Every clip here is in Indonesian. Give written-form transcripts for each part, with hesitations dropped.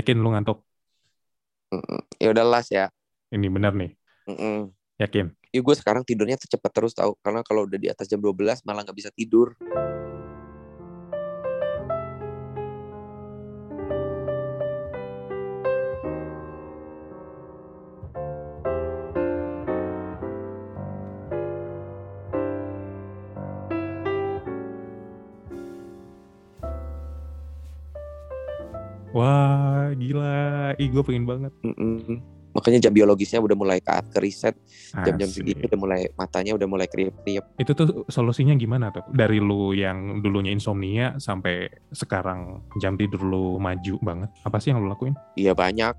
Yakin lu ngantuk? Ya udah las ya. Ini benar nih. Yakin? Iya, gue sekarang tidurnya cepat terus tau. Karena kalau udah di atas jam 12 malah gak bisa tidur. Wah gila, gue pengen banget. Makanya jam biologisnya udah mulai ke riset. Jam-jam segini udah mulai, matanya udah mulai kriap-kriap. Itu tuh solusinya gimana tuh? Dari lu yang dulunya insomnia sampai sekarang jam tidur lu maju banget, apa sih yang lu lakuin? Iya banyak.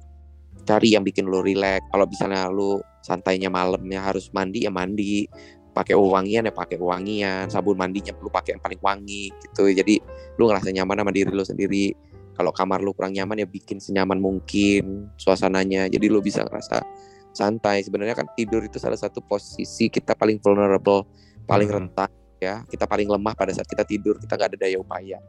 Cari yang bikin lu relax. Kalau misalnya lu santainya malamnya harus mandi, ya mandi. Pakai wangian ya pakai wangian. Sabun mandinya perlu pakai yang paling wangi gitu. Jadi lu ngerasa nyaman sama diri lu sendiri. Kalau kamar lu kurang nyaman ya bikin senyaman mungkin suasananya, jadi lu bisa ngerasa santai. Sebenarnya kan tidur itu salah satu posisi kita paling vulnerable, paling rentan ya. Kita paling lemah pada saat kita tidur, kita gak ada daya upaya.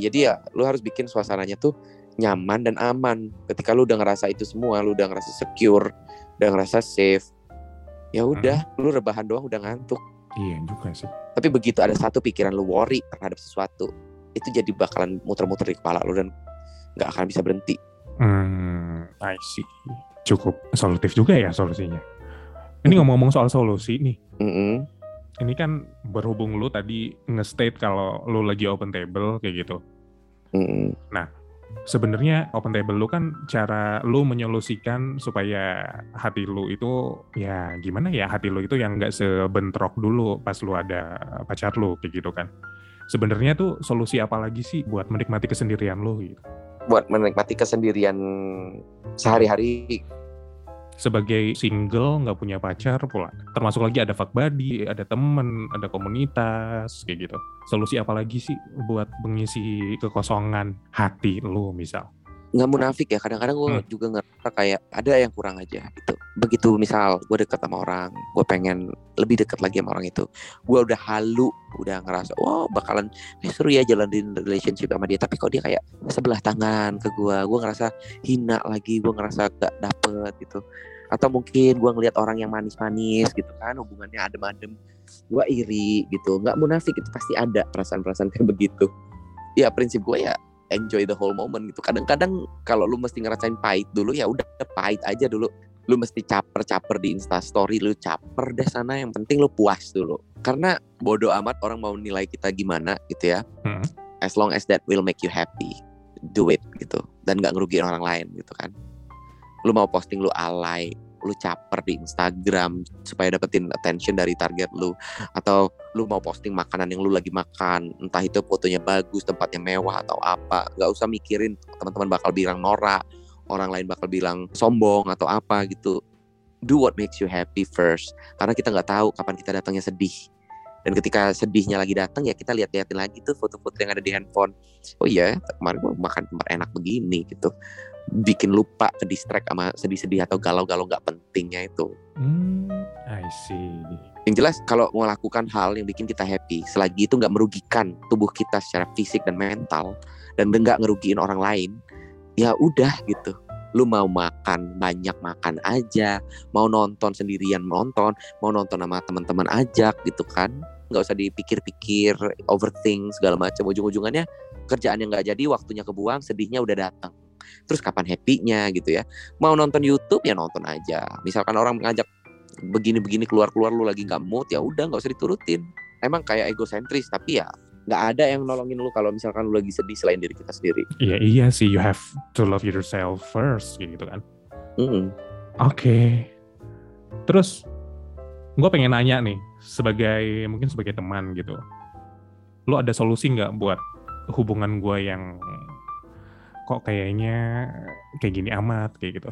Jadi ya lu harus bikin suasananya tuh nyaman dan aman. Ketika lu udah ngerasa itu semua, lu udah ngerasa secure, udah ngerasa safe, ya udah lu rebahan doang udah ngantuk. Iya juga sih. Tapi begitu ada satu pikiran lu worry terhadap sesuatu, itu jadi bakalan muter-muter di kepala lu dan nggak akan bisa berhenti. I see. Cukup solutif juga ya solusinya. Ini ngomong-ngomong soal solusi nih. Ini kan berhubung lu tadi nge-state kalau lu lagi open table kayak gitu. Nah, sebenarnya open table lu kan cara lu menyolusikan supaya hati lu itu ya gimana ya, hati lu itu yang nggak sebentrok dulu pas lu ada pacar lu kayak gitu kan. Sebenarnya tuh solusi apa lagi sih buat menikmati kesendirian lu gitu? Buat menikmati kesendirian sehari-hari. Sebagai single, gak punya pacar pula. Termasuk lagi ada fuck buddy, ada temen, ada komunitas, kayak gitu. Solusi apa lagi sih buat mengisi kekosongan hati lu misal? Gak munafik ya, kadang-kadang gue juga ngerasa kayak ada yang kurang aja gitu. Begitu misal gue deket sama orang, gue pengen lebih deket lagi sama orang itu. Gue udah halu, udah ngerasa wow bakalan seru ya jalanin relationship sama dia. Tapi kok dia kayak sebelah tangan ke gue ngerasa hina lagi, gue ngerasa gak dapet gitu. Atau mungkin gue ngeliat orang yang manis-manis gitu kan, hubungannya adem-adem, gue iri gitu. Gak munafik, itu pasti ada perasaan-perasaan kayak begitu. Ya prinsip gue ya enjoy the whole moment gitu. Kadang-kadang kalau lu mesti ngerasain pahit dulu, ya udah pahit aja dulu. Lu mesti caper-caper di Instastory, lu caper deh sana, yang penting lu puas dulu. Karena bodo amat orang mau nilai kita gimana gitu ya. As long as that will make you happy, do it gitu. Dan gak ngerugiin orang lain gitu kan. Lu mau posting lu alay, lu caper di Instagram supaya dapetin attention dari target lu, atau lu mau posting makanan yang lu lagi makan, entah itu fotonya bagus, tempatnya mewah atau apa. Gak usah mikirin teman-teman bakal bilang norak, orang lain bakal bilang sombong atau apa gitu. Do what makes you happy first, karena kita gak tahu kapan kita datangnya sedih. Dan ketika sedihnya lagi datang, ya kita lihat-lihatin lagi tuh foto-foto yang ada di handphone. Oh iya, kemarin gue makan tempat enak begini gitu. Bikin lupa, ke-distract sama sedih-sedih atau galau-galau gak pentingnya itu. I see. Yang jelas kalau melakukan hal yang bikin kita happy, selagi itu gak merugikan tubuh kita secara fisik dan mental, dan gak ngerugiin orang lain, ya udah gitu. Lu mau makan, banyak makan aja. Mau nonton sendirian nonton, mau nonton sama teman-teman ajak gitu kan. Gak usah dipikir-pikir, overthink segala macam. Ujung-ujungannya kerjaan yang gak jadi, waktunya kebuang, sedihnya udah datang. Terus kapan happy-nya gitu ya. Mau nonton YouTube ya nonton aja. Misalkan orang ngajak begini-begini keluar-keluar, lu lagi gak mood, ya udah gak usah diturutin. Emang kayak egosentris, tapi ya nggak ada yang nolongin lu kalau misalkan lu lagi sedih selain diri kita sendiri. Iya sih, you have to love yourself first gitu kan. Oke. Terus gue pengen nanya nih, mungkin sebagai teman gitu, lu ada solusi nggak buat hubungan gue yang kok kayaknya kayak gini amat kayak gitu?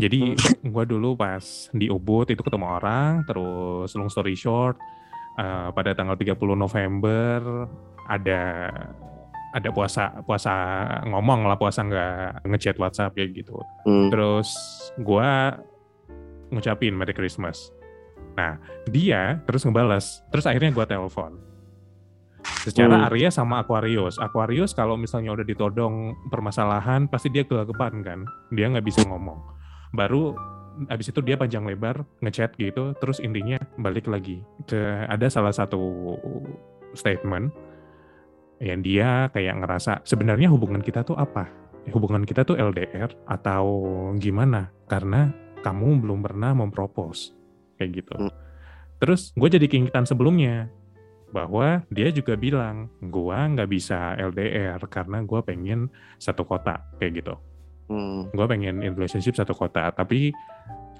Jadi gue dulu pas di Ubud itu ketemu orang, terus long story short, pada tanggal 30 November ada puasa ngomong lah, puasa nggak ngechat WhatsApp kayak gitu. Terus gue ngucapin Merry Christmas. Nah dia terus ngebales, terus akhirnya gue telepon. Secara Aria sama Aquarius. Aquarius kalau misalnya udah ditodong permasalahan, pasti dia kegagapan kan. Dia nggak bisa ngomong. Baru abis itu dia panjang lebar ngechat gitu, terus intinya balik lagi ke ada salah satu statement yang dia kayak ngerasa sebenarnya hubungan kita tuh apa? Hubungan kita tuh LDR atau gimana? Karena kamu belum pernah mempropose kayak gitu. Terus gue jadi keingetan sebelumnya bahwa dia juga bilang gue nggak bisa LDR karena gue pengen satu kota kayak gitu. Gue pengen in relationship satu kota, tapi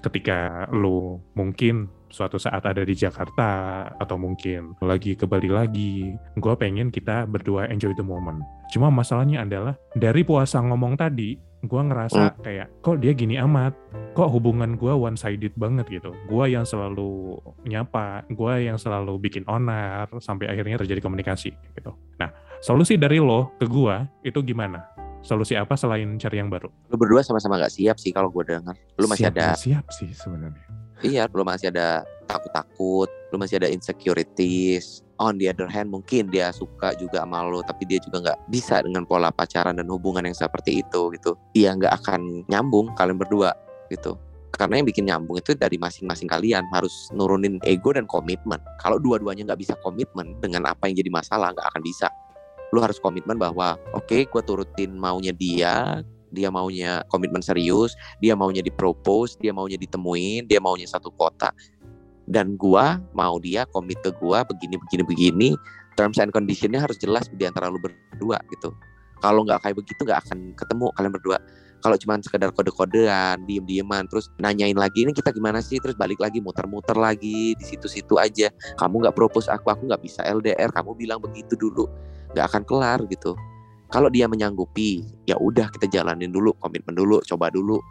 ketika lo mungkin suatu saat ada di Jakarta atau mungkin lagi ke Bali lagi, gue pengen kita berdua enjoy the moment. Cuma masalahnya adalah dari puasa ngomong tadi, gue ngerasa kayak kok dia gini amat, kok hubungan gue one sided banget gitu. Gue yang selalu nyapa, gue yang selalu bikin onar sampai akhirnya terjadi komunikasi gitu. Nah, solusi dari lo ke gue itu gimana? Solusi apa selain cari yang baru? Lu berdua sama-sama gak siap sih kalau gue denger. Lu masih ada siap sih sebenarnya. Iya, lu masih ada takut-takut, lu masih ada insecurities. On the other hand, mungkin dia suka juga sama lu, tapi dia juga gak bisa dengan pola pacaran dan hubungan yang seperti itu gitu. Iya, gak akan nyambung kalian berdua gitu. Karena yang bikin nyambung itu dari masing-masing kalian. Harus nurunin ego dan komitmen. Kalau dua-duanya gak bisa komitmen dengan apa yang jadi masalah, gak akan bisa. Lu harus komitmen bahwa oke, gue turutin maunya dia maunya komitmen serius, dia maunya dipropose, dia maunya ditemuin, dia maunya satu kota, dan gue mau dia komit ke gue begini, terms and conditionnya harus jelas di antara lu berdua gitu. Kalau nggak kayak begitu nggak akan ketemu kalian berdua. Kalau cuma sekedar kode-kodean, diem-dieman, terus nanyain lagi, ini kita gimana sih? Terus balik lagi, muter-muter lagi, di situ-situ aja. Kamu gak propose aku gak bisa LDR, kamu bilang begitu dulu. Gak akan kelar gitu. Kalau dia menyanggupi, ya udah kita jalanin dulu, komitmen dulu, coba dulu.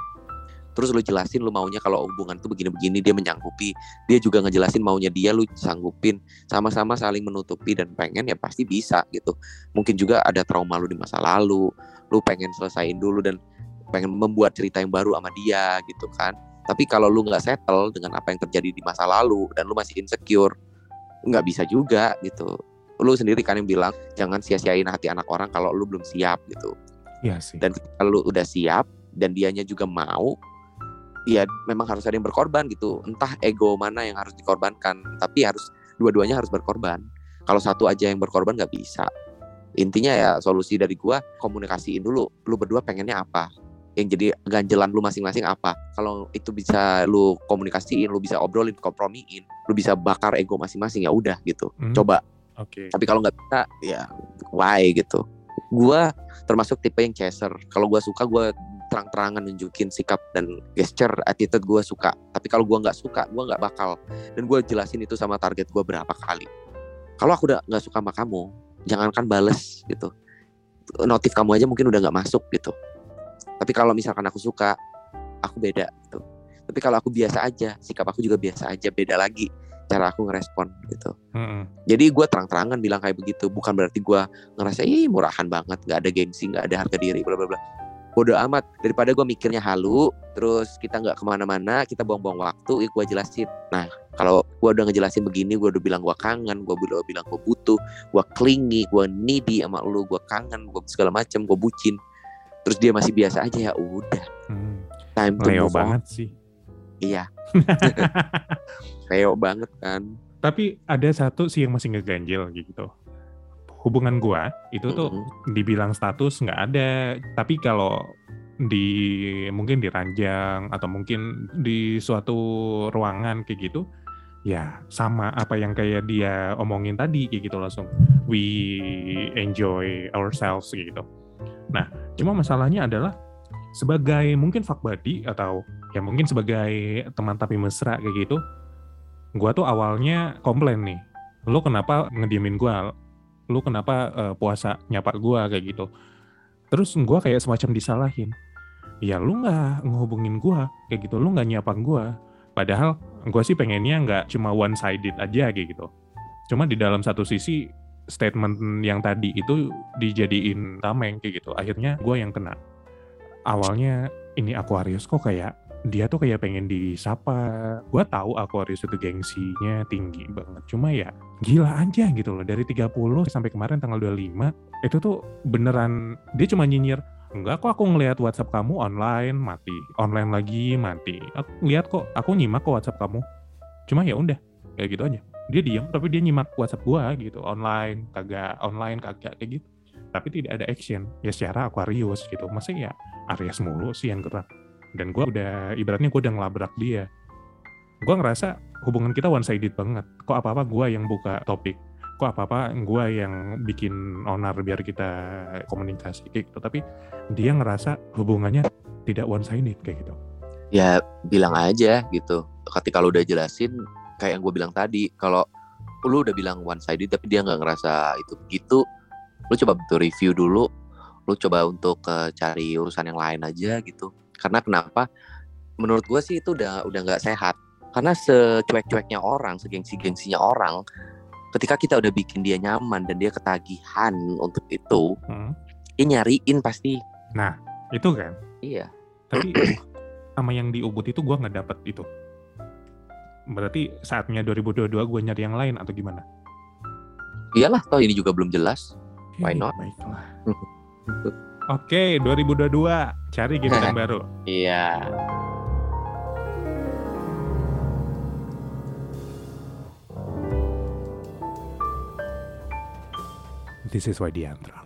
Terus lu jelasin lu maunya kalau hubungan tuh begini-begini, dia menyanggupi. Dia juga ngejelasin maunya dia, lu sanggupin. Sama-sama saling menutupi dan pengen ya pasti bisa gitu. Mungkin juga ada trauma lu di masa lalu, lu pengen selesain dulu dan pengen membuat cerita yang baru sama dia gitu kan. Tapi kalau lu gak settle dengan apa yang terjadi di masa lalu dan lu masih insecure, gak bisa juga gitu. Lu sendiri kan yang bilang jangan sia-siain hati anak orang kalau lu belum siap gitu. Iya sih. Dan kalau lu udah siap dan dianya juga mau, ya memang harus ada yang berkorban gitu. Entah ego mana yang harus dikorbankan, tapi harus dua-duanya harus berkorban. Kalau satu aja yang berkorban gak bisa. Intinya ya solusi dari gua, komunikasiin dulu lu berdua pengennya apa, yang jadi ganjelan lu masing-masing apa. Kalau itu bisa lu komunikasiin, lu bisa obrolin, kompromiin, lu bisa bakar ego masing-masing, ya udah gitu. Coba. Oke. Okay. Tapi kalau nggak bisa, ya why gitu. Gua termasuk tipe yang chaser. Kalau gua suka, gua terang-terangan nunjukin sikap dan gesture, attitude gua suka. Tapi kalau gua nggak suka, gua nggak bakal. Dan gua jelasin itu sama target gua berapa kali. Kalau aku udah nggak suka sama kamu, jangankan bales gitu. Notif kamu aja mungkin udah nggak masuk gitu. Tapi kalau misalkan aku suka, aku beda gitu. Tapi kalau aku biasa aja, sikap aku juga biasa aja, beda lagi cara aku ngerespon gitu. Jadi gue terang-terangan bilang kayak begitu. Bukan berarti gue ngerasa murahan banget, gak ada gengsi, gak ada harga diri, blablabla. Bodoh amat. Daripada gue mikirnya halu, terus kita gak kemana-mana, kita buang-buang waktu, gue jelasin. Nah, kalau gue udah ngejelasin begini, gue udah bilang gue kangen, gue udah bilang gue butuh, gue clingy, gue needy sama lu, gue kangen, gue segala macam, gue bucin. Terus dia masih biasa aja, ya udah. Time to Leo move banget on. Sih. Iya. Leo banget kan. Tapi ada satu sih yang masih ngeganjel gitu. Hubungan gua itu tuh dibilang status nggak ada. Tapi kalau mungkin diranjang atau mungkin di suatu ruangan kayak gitu, ya sama apa yang kayak dia omongin tadi kayak gitu langsung. We enjoy ourselves gitu. Nah, cuma masalahnya adalah sebagai mungkin fuckbuddy atau ya mungkin sebagai teman tapi mesra kayak gitu, gua tuh awalnya komplain nih, lu kenapa ngediemin gua, lu kenapa puasa nyapa gua kayak gitu. Terus gua kayak semacam disalahin, ya lu nggak ngehubungin gua kayak gitu, lu nggak nyapa gua. Padahal gua sih pengennya nggak cuma one sided aja kayak gitu. Cuma di dalam satu sisi statement yang tadi itu dijadiin tameng kayak gitu. Akhirnya gue yang kena. Awalnya ini Aquarius kok kayak dia tuh kayak pengen disapa. Gue tahu Aquarius itu gengsinya tinggi banget, cuma ya gila aja gitu loh. Dari 30 sampai kemarin tanggal 25 itu tuh beneran dia cuma nyinyir, enggak kok aku ngelihat WhatsApp kamu online, mati, online lagi, mati, aku lihat kok, aku nyimak kok WhatsApp kamu, cuma ya udah kayak gitu aja. Dia diam tapi dia nyimak WhatsApp gue gitu, online kagak, online kagak, kayak gitu. Tapi tidak ada action ya secara Aquarius gitu. Maksudnya ya Aries mulu sih yang gerak. Dan gue udah, ibaratnya gue udah ngelabrak dia. Gue ngerasa hubungan kita one-sided banget. Kok apa-apa gue yang buka topik, kok apa-apa gue yang bikin onar biar kita komunikasi kayak gitu. Tapi dia ngerasa hubungannya tidak one-sided kayak gitu. Ya bilang aja gitu. Ketika lo udah jelasin, kayak yang gue bilang tadi, kalau lo udah bilang one-sided tapi dia gak ngerasa itu begitu, lo coba untuk review dulu. Lo coba untuk cari urusan yang lain aja gitu. Karena kenapa? Menurut gue sih itu udah nggak sehat. Karena secuek-cueknya orang, segengsi-gengsinya orang, ketika kita udah bikin dia nyaman dan dia ketagihan untuk itu, dia nyariin pasti. Nah, itu kan? Iya. Tapi sama yang di Ubud itu gue nggak dapet itu. Berarti saatnya 2022 gue nyari yang lain atau gimana? Iyalah, toh ini juga belum jelas. Why not? Baiklah. Oke, 2022, cari gebetan baru. Iya. This is why the Andra.